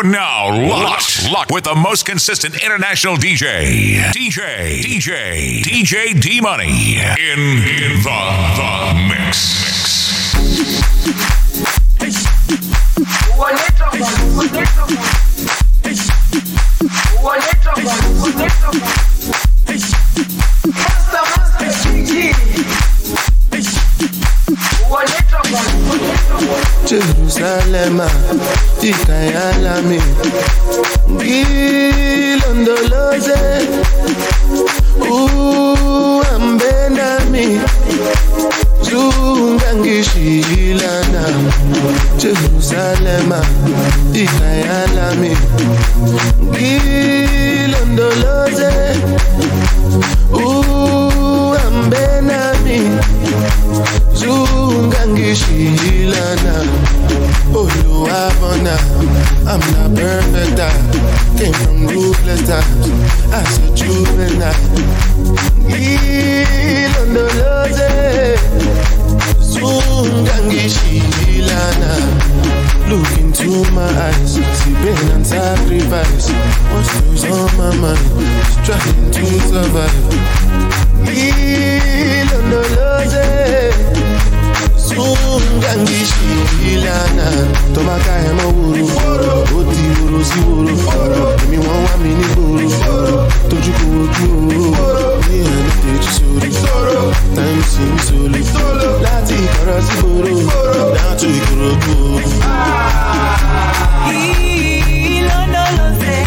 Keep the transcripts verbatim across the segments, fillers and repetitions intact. out now. Locked. Locked. Locked with the most consistent international D J. DJ. DJ. DJ D-Money. In, in the, the mix. Jerusalem, Gilead, Uambeni, zungangishilana, Jerusalem, ikayalami, Gilondoloze, Uambenami, zungangishilana. Oh, you have honor. I'm not perfect. I came from ruthless times. I said, juvenile. Heal on the lose. Soon, Gangishilana. Look into my eyes. See, pain and sacrifice. What's on my mind? Struggling to survive. Heal on the lose. Ilana, Tomaka and Owuru, Oti Uru, Siwuru, Emi Wan Wa Mi Ni Buru, Toju Kuru, Me and Teju Suru, Time Seems Sulu, Lati Kara Siwuru, Now To Ikuru Ilana Lose,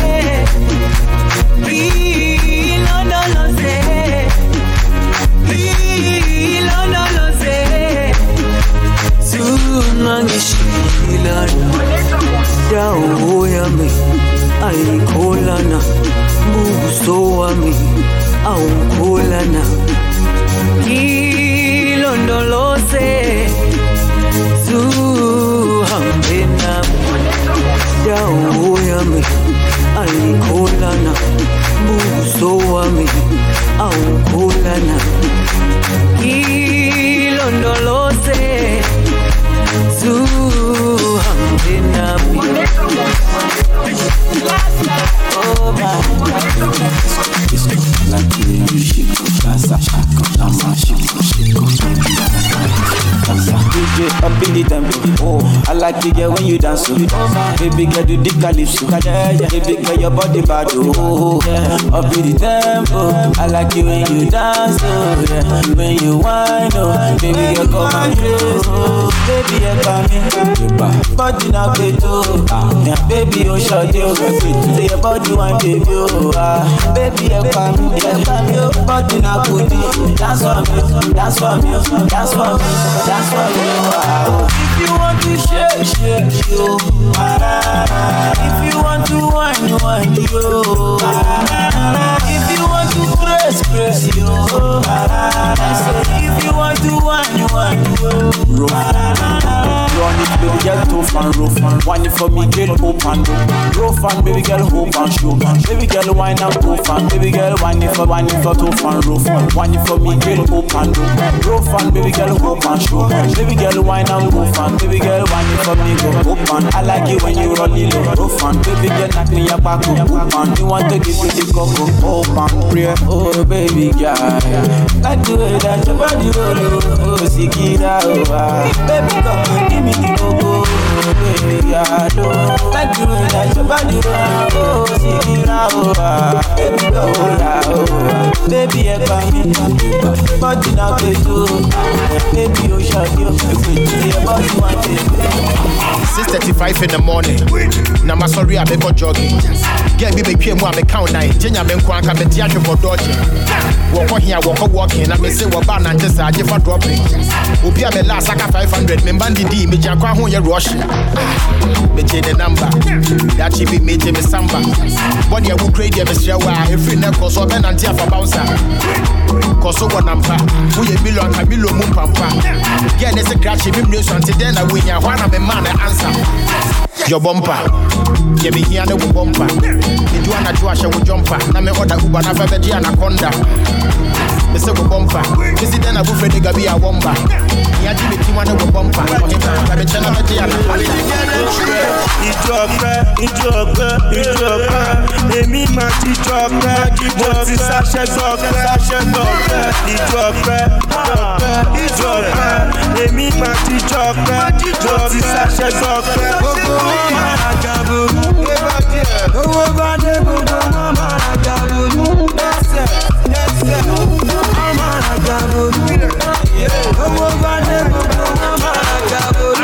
Ilana Lose. Nangishilana, dawo yami, ayikolana, buso wami, awukolana. Ilondolose, zuhambe nami, dawo yami, ayikolana, buso wami, awukolana. Ilondolose. Up in the tempo, oh, I like to get when you dance, so baby girl do the calypso, baby girl your body bad, oh, up in the tempo, I like you when you dance, oh, yeah. When you whine, oh, baby girl come and dress, oh, baby girl come in, body now play too, baby oh short yo, say your body wine baby oh, baby girl come in, body now put it, dance for me, dance for me, dance for me, dance for me. If you want to shake, shake, yo. If you want to whine, whine, yo. If you want to press, press, yo. If you want to whine, whine, yo. Run it, baby girl, tough and rough. Whine it for me, get hope and rope. Rough and baby girl, hope and show. Baby girl, whine and tough and baby girl, whine it for, whine it for tough and rough. Whine it for me, get hope and rope. Rough and baby girl, hope and show. Baby girl, whine and go fan, baby girl, whine it for me, go up on. I like it when you roll it low, fan. Baby girl, knock me your back up, up. You want to give me the cocoa, open, prayer, oh baby girl. I do it that your body roll, oh sick it out, baby girl, give me the cocoa, baby girl. I do it that your body roll, oh sick it out, baby girl, baby girl, baby body now they do, baby you shall do. six thirty-five in the morning. Now my sorry I be go jogging. Get me be pay mo I be count nine. Jenya me nko anka be dia hwe for dodge. Wo ko hia wo ko walking na me say wo ba na ntesa age for dropping. Obi a me last aka five hundred me bandi di me ja kwa ho ye rush. Me change the number. That she be me change me samba. Body I go crazy me say wa every neck cause o be na ntia for bouncer. Cause o one number. Wo ye million ka million mu pampa. Get this scratch me news until then I win ya one of a man answer. Your bumper, you be here no bumper. Me do an adjust, I will jumper. Now me order Uber, now for the Anaconda. the circle bumper. This is then a buffet, they got be a womba. Yeah, the one of a bumper. I'm a channel of the other. It's your breath, it's your breath, it's your breath. They mean my teacher, what's the sashes of the sashes of the it's your breath, it's your breath. They mean my teacher, what's the sashes of the sashes of I'm on a double. Yeah, I'm on a double.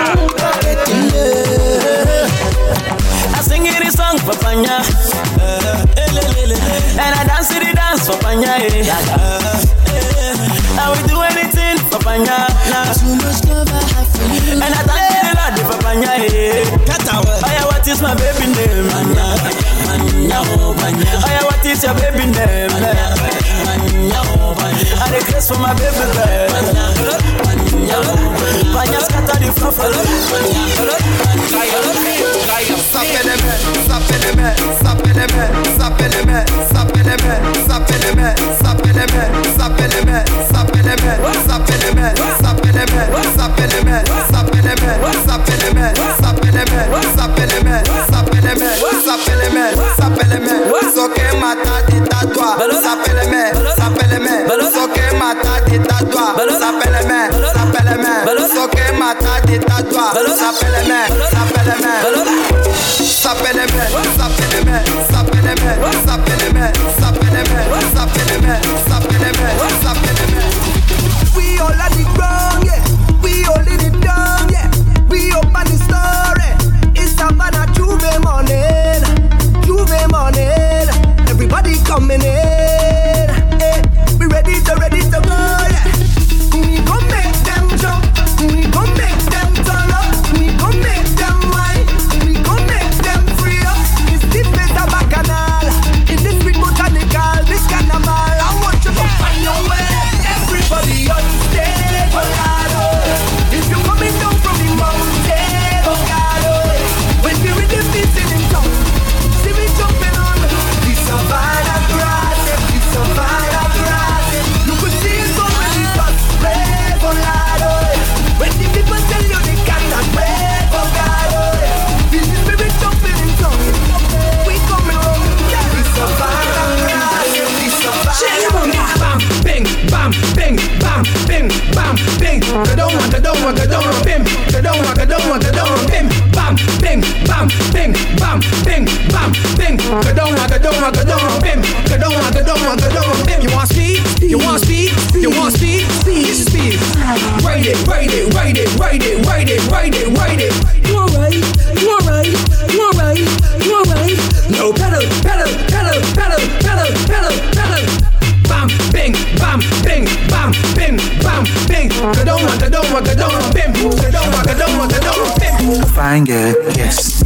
I sing it a song for Panya, and I dance it dance for Panya. I will do anything for Panya. Too much love I have for you, and I dance it for Panya. Aya, what is my baby name? Panya, Panya. Aya, what is your baby name? I request for my baby, Panya scatter the floor for love. Soke mata de tatoa, s'appelle me, s'appelle me. Soke mata de tatoa, s'appelle me, s'appelle me. S'appelle me, s'appelle me, s'appelle me, s'appelle me, s'appelle me, s'appelle me, s'appelle me, s'appelle me. We all at the ground, yeah. We all in the down, yeah. We open the story. It's a man at Juve morning, Juve morning. Everybody coming in. We ready to, ready to go, yeah. We gon' make them jump. We gon' make them turn up. We gon' make them whine. We gon' make them free up. It's the place of Bacchanal. It's the street botanical. This carnival, I want you to find your way. Everybody on stage, Bocado. If you coming down from the mountain, Bocado. When you with the beats in the town, see me jumping on the savannah grass, the savannah. Bim, bam, bing, I don't want, I don't want, I don't want, bim, I don't want, I don't want, I don't want, bim, bam, bing, bam, bing, bam, bing, bam, bing, I don't want, I don't want, I don't want, bim, I don't want, I don't want, I don't want, bim. You want speed? You want speed? You want speed? This is speed. Ride it, ride it, ride it, ride it, ride it, ride it, ride it. You alright? You alright? You alright? You alright? No pedal, pedal, pedal, pedal, pedal, pedal, pedal. Bam, bing, bam, bing, bam, bing, bam, bing. I don't want, I don't want, I don't want, bim. I don't want, I don't want, I don't want, bim. Fine girl, yes.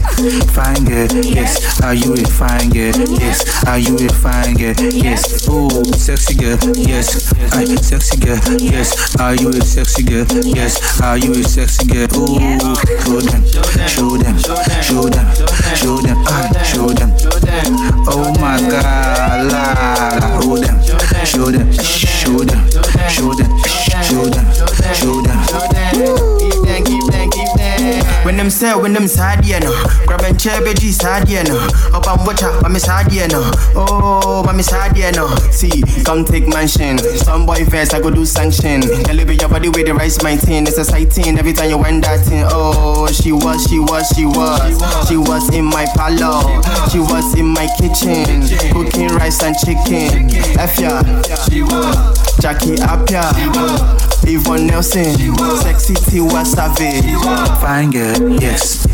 Fine girl, yes. Are you a fine girl, yes. Are you a fine girl, yes. Oh, sexy girl, yes. Are you sexy girl, yes. Are you a sexy girl, yes. Are you a sexy girl? Oh, show them, show them, show them, show them, show them. Oh my God, la, hold them. Show them, show them, show them, show them, show them. Keep them, keep them, keep them. When them sell, when them sad, you know. Grab and chair, veggie, sad, you know. Up and watch out, I'm sad, you know. Oh, I'm sad, you know. See, come take mansion. Some boy first, I go do sanction. Elevate your body with the rice, my tin. It's a sighting every time you went that thing. Oh, she was, she was, she was. She was in my parlor. She was in my kitchen. Cooking rice and chicken. F ya. She was Jackie Appiah, Yvonne Nelson, Sexy Tiwa Savage. Fine girl, yes.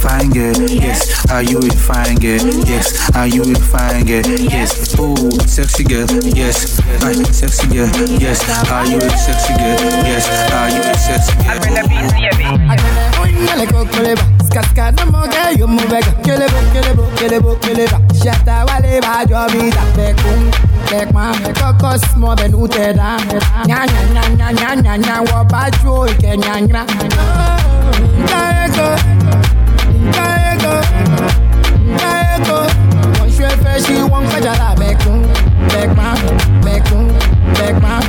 Fine girl, yes. Are you a fine girl, yes. Are you a fine girl, yes. Oh, sexy girl, yes. Are you sexy girl, yes. Are you a sexy girl, yes. Are you a sexy girl? I'm gonna be a baby. Cascade moga yo mubega kelebo kelebo kelebo keleba shata wale ba jomi da bekun bekma kokos mo benute da nya nya nya nya nya nya wo ba jo ke nya nya kaeko kaeko kaeko won she fe she won kajala bekun bekma bekun bekma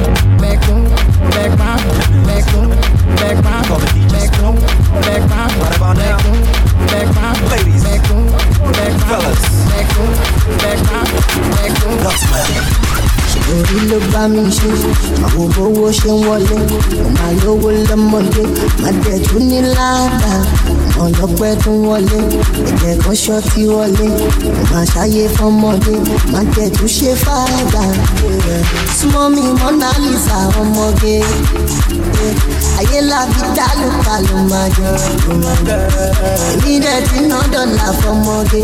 kamishi magogo wole mayo wole mode made tuni lada olope tun wole je ko so ti wole ma saye fun mode ma je tu se fada sumo mi Mona Lisa omoge aye la vida lo palo mayo mi de tin odon la omoge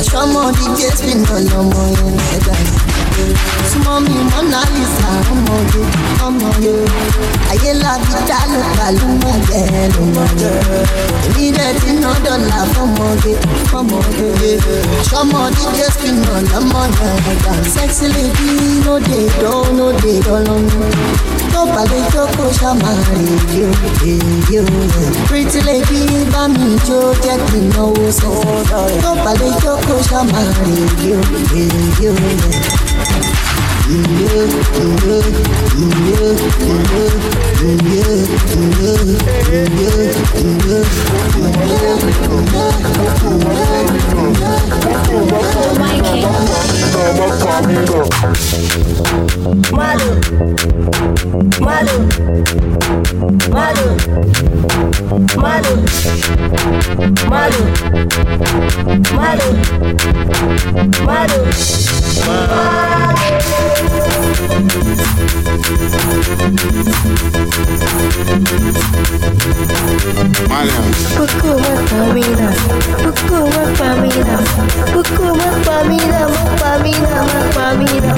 asomo di je spin olomo Mommy, Mona Lisa, I'm on you, I'm on you. I love you, darling, darling, my girl, my girl. We just another love, I'm on you, I'm on you. Somebody just been on the money, sexy lady, no they don't, no they don't know. Nobody took us a you, you. Pretty lady, by me, you get me no sense. Nobody took us a you, you. You, you, you, you, you, you, Mariam. Pukuma Pamina, Pukuma Pamina, Pukuma Pamina, Pamina, Pamina.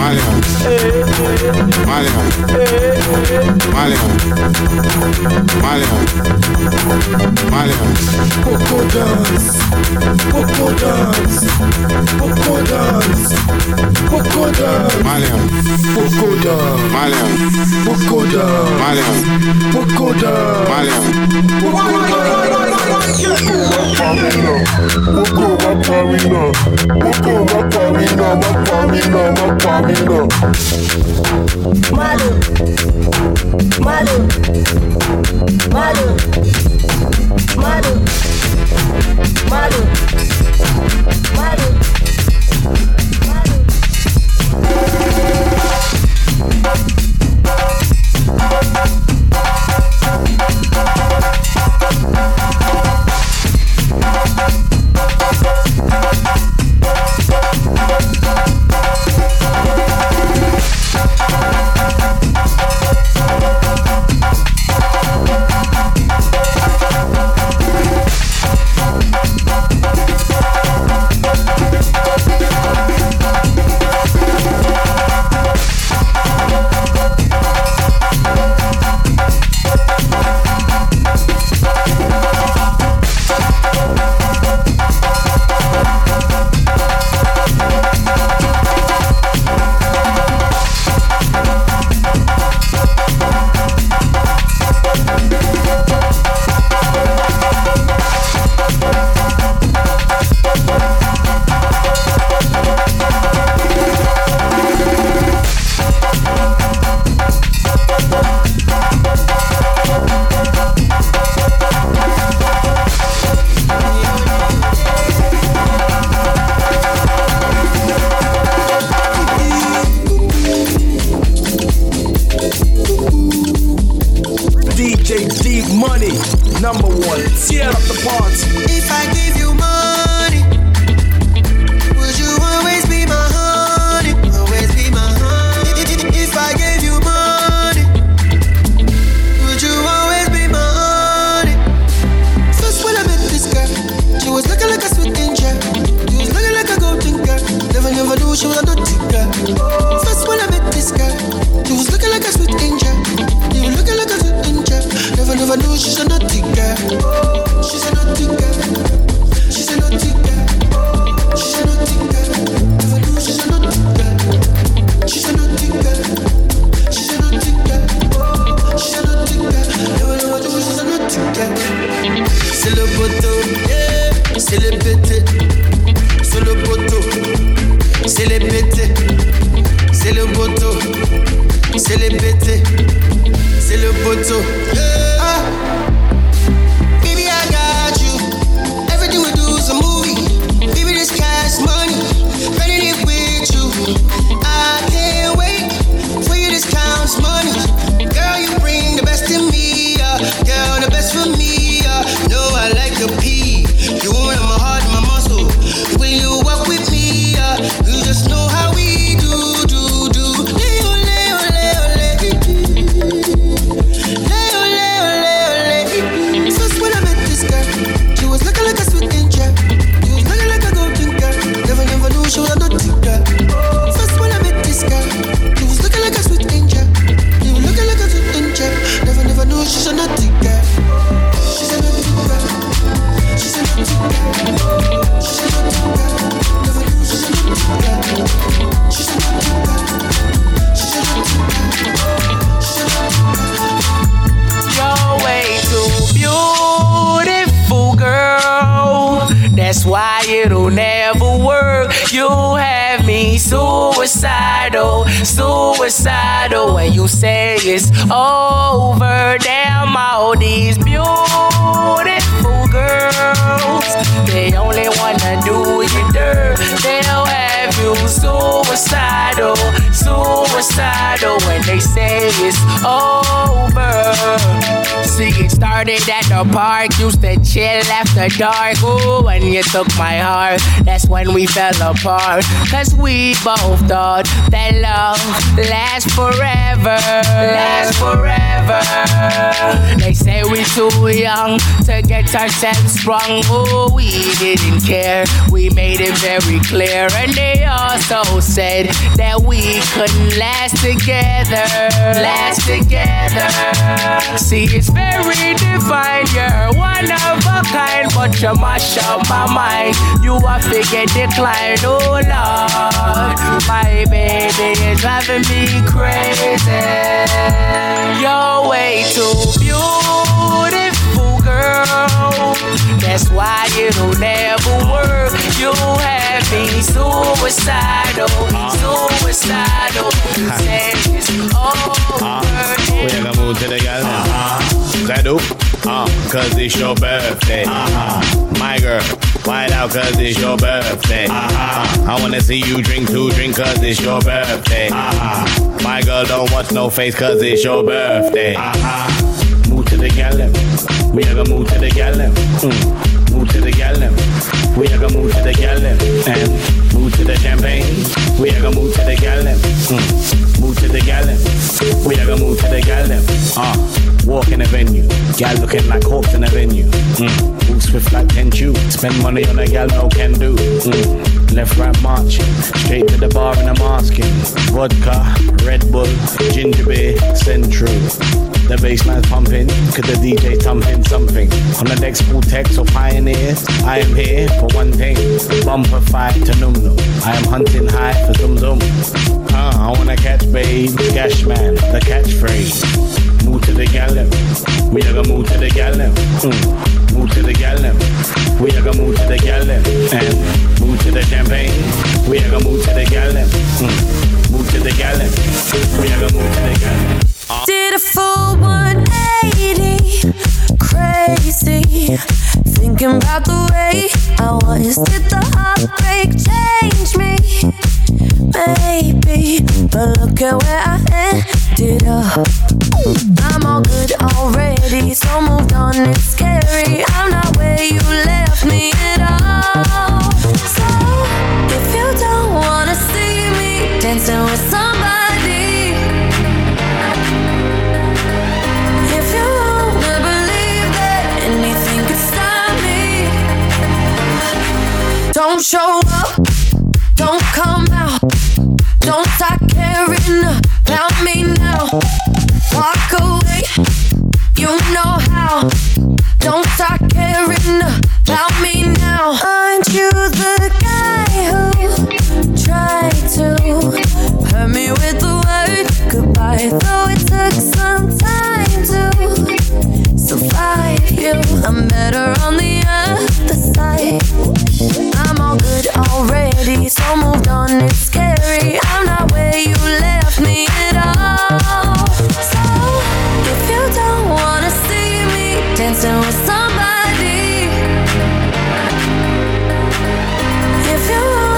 Mariam. Mariam. Mariam. Mariam. Mariam. Coco dance, coco dance, coco dance, coco dance, Malian, coco dance, Malian, coco dance, Malian, coco dance, Malian, coco Malu, Malu, Malu. C'est le poteau. Ah, baby, I got you. this money, burning it with you. I can't wait for you to count money. Girl, you bring the best in me, uh, girl, the best for me. Uh, no, I like your pee. You want my heart, my muscle. Will you walk with me? Uh, you just know how we do, do, do. Leo, Leo, Leo, Leo, Leo, Leo, Leo. Since when I met this girl, she was looking like a sweet angel. You was looking like a golden girl. Never, never knew she was a dirty girl. Since when I met this girl, she was looking like a sweet angel. You was looking like a sweet angel. Never, never knew she's a dirty girl. She's a dirty girl. She's a little too bad. She's a little too bad. Never knew she's a little too bad. She's a little too bad. She's a little too bad. She's a little too bad. You're way too beautiful, girl. That's why it'll never work. You have me suicidal, suicidal. When you say it's over, damn all these beautiful girls, they only wanna do you dirt. They'll have you suicidal, suicidal when they say it's over. See, it started at the park, used to chill after dark. Ooh, when you took my heart, that's when we fell apart. Cause we both thought that love lasts forever, lasts forever. They say we too young to get ourselves sprung. Oh, we didn't care, we made it very clear. And they also said that we couldn't last together, last together. See, it's very divine, you're one of a kind, but you mash up my mind, you are figure decline. Oh Lord, my baby is driving me crazy. You're way too beautiful, girl. That's why it'll never work. You have me suicidal, suicidal. You say it's over. Is that dope? Uh, cause it's your birthday. Uh-huh. My girl, white out cause it's your birthday. Uh-huh. I wanna see you drink two drink cause it's your birthday. Uh-huh. My girl don't want no face cause it's your birthday. Uh-huh. Move to the gallop. We are gonna move to the gallop. Mm. Move to the gallop. We are gonna move to the gallop. And move to the champagne. We are gonna move to the gallop. Mm. Move to the gallop. We are gonna move to the gallop. Uh. Walk in the venue, gal looking like hawks in the venue. Mm. Move swift like Tenchu, spend money on a gal no can do. Mm. Left right marching, straight to the bar and I'm asking. Vodka, Red Bull, ginger beer, Central. The bassline's pumping, cause the D J's thumping something. On the next full text of pioneers, I am here for one thing. Bumper fight to Numno, I am hunting high for Zum Zum. Uh, I wanna catch babe, Gash man, the catchphrase. Move to the gallop, we are gonna move to the gallop. Mm. Move to the gallop, we are gonna move to the gallop. And move to the champagne, we are gonna move to the gallop. Mm. Move to the gallop, we are gonna move to the gallop. Uh. Did a full one eighty, crazy, thinking about the way I was. Did the heartbreak change me? Maybe, but look at where I ended up. I'm all good already, so moved on, it's scary. I'm not where you left me at all. So, if you don't wanna see me dancing with somebody, if you wanna believe that anything could stop me, don't show up, don't come out, don't start caring about me now. Walk away, you know how. Don't start caring about me now. Aren't you the guy who tried to hurt me with the word goodbye? Though it took some time to survive you, I'm better on the other side. I'm all good already, so moved on, it's scary. I'm not where you left me at all. So, if you don't wanna see me dancing with somebody, if you want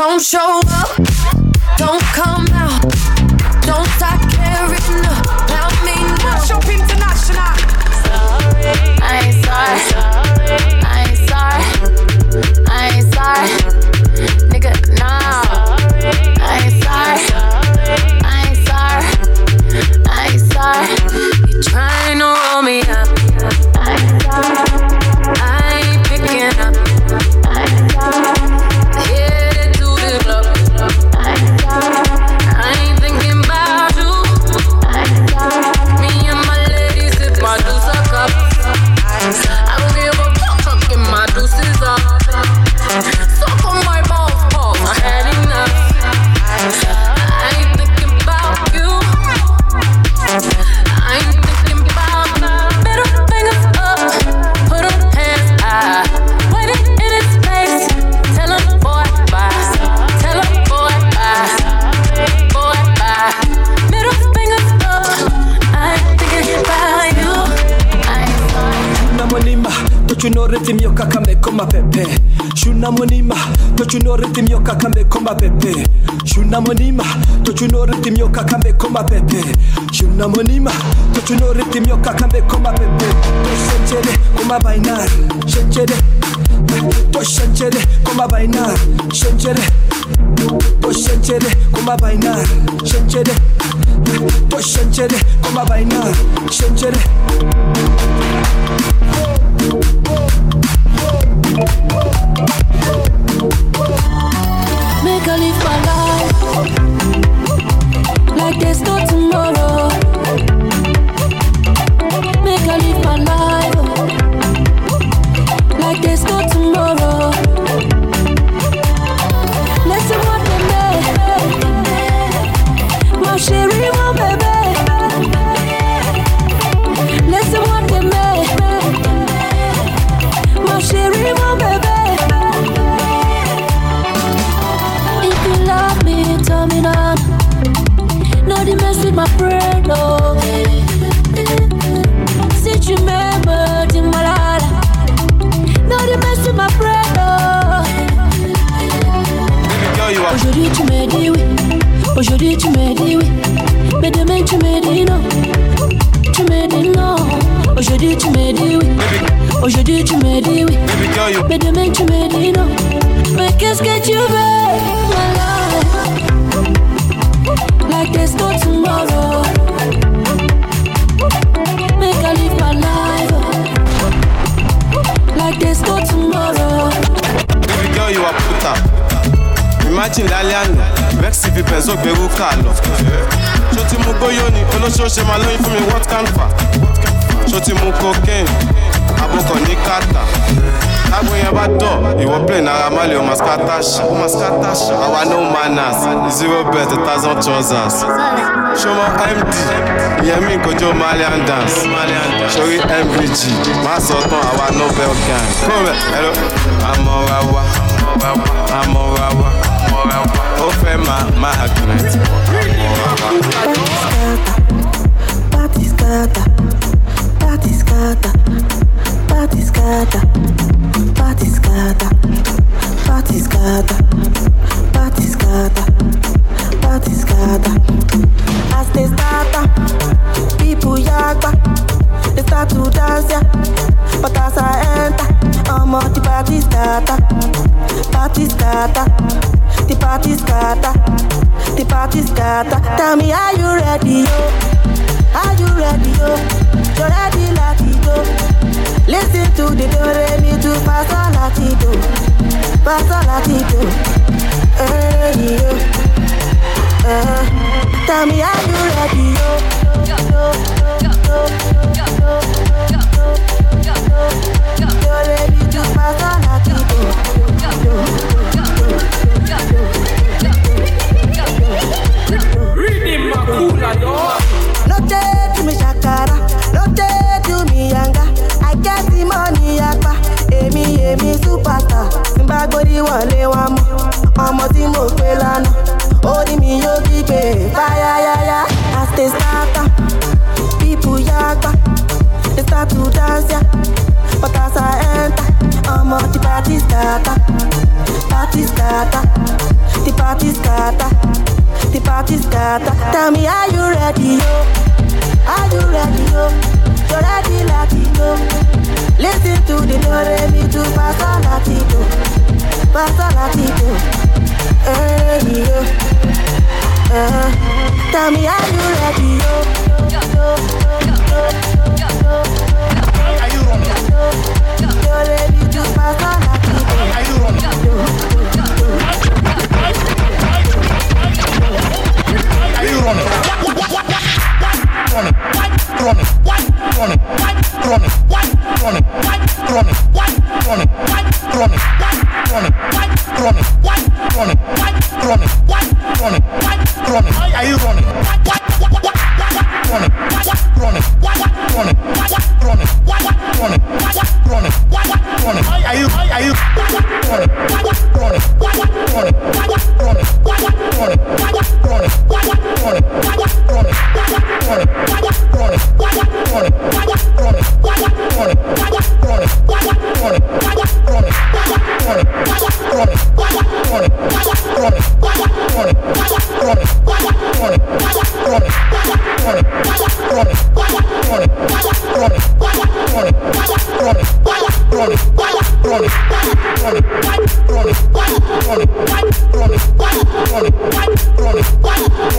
Don't show up, don't come out, don't start caring about me now. Shop international. Sorry, I ain't sorry. I ain't sorry. I ain't sorry. Nigga, no. I ain't sorry. I ain't sorry. I ain't sorry. You trying to roll me up? I ain't sorry. I ain't picking up. I ain't sorry. Myoka kamekoma pepe shuna munima tochunorithi myoka kamekoma pepe shuna munima tochunorithi myoka kamekoma pepe shuna munima tochunorithi myoka kamekoma pepe toshenjele koma bainar shenjele toshenjele koma bainar shenjele toshenjele koma bainar shenjele toshenjele koma bainar shenjele Make I live my life like there's no tomorrow. Make I live my life like there's no tomorrow. Let's see what they make. Well, Sherry, well, baby. Let's see what they make. Well, Sherry, well, baby. No, they mess with my brain, no. Since you remember, in my life, no, they mess with my brain, no. Aujourd'hui tu me dis oui, aujourd'hui tu me dis oui, mais demain tu me dis non, tu me dis non. Aujourd'hui tu me dis oui, aujourd'hui tu me dis oui, mais demain tu me dis non. Mais qu'est-ce que tu veux, my love? Like there's no tomorrow. Make I live my life like there's no tomorrow. Baby girl, you are puta. Imagine Laliano, Vexi Vipezo Beruka love. Shoti mu goyoni, olosho shema loyin fún mi what can fa. Shoti mu cocaine, aboko ni kata. Agbo yen ba do, iwo play na ramale o maskatash, o maskatash. Awa no manners, zero bet, thousand trousers. Show my M D, Yemi Gojo Malian dance. Show it M B G, Masoton, awa no bell gang. Come hello, Amorawa, Amorawa, Amorawa. Ofe ma, ma hakunite. Amorawa. Party scatter, party scatter, party scatter. Party scatter, party scatter, party scatter, party scatter. As they scatter, people yaga, they start to dance, yeah. But as I enter, I'm on the party scatter, party scatter, the party scatter, the party scatter. Tell me, are you ready, yo? Are you ready, yo? You're ready, like yo. Listen to the Doremi to Pasa Latido, Pasa Latido. Hey, yo. Uh, tell me, are you ready? Doremi to Pasa Latido. Read him, Makula, yo. No day to me, Shakara. No day to me, Yanga. Get the money, Yakba. Emi, Emi, superstar. Zimbabwe, one lay one more. Almost in no pelano. Oh, the me, yo, big baby. Fire, yeah, yeah. As they start, people, Yakba. They start to dance, yeah. But as I enter, I'm on the party starter. Party starter. The party's scatter, the party's scatter. Tell me, are you ready, yo? Are you ready, yo? You're ready, Latino. Listen to the Doremi to Pasa Latino, Pasa Latino. Hey, yo. Uh-huh. Tell me, are you ready, yo? Yo, yo, yo, yo. Are you ready? You're ready to Pasa Latino. Are you ready? Are you running? What, what, what, what, running? What, running? What, running? What, running? What, running? What, running? What, running? What, running? What, running? What, running? What, running? What, running? What, running? What, running? Are you running? What, what, what, what, running? What, running? What, running? What, running? What, running? What, running? What, running? Are you? Are you? Running? What, running? What, running? What, running? What, running? What, running? What, running? What, running? Running? What, running? What, running? What, running? What, running? What, running? What, running? What, running? Running? Running? Running? Running? Running? Running? Running? Running? Running? Running? Running, running, running, running, running, running, running, running, running, running,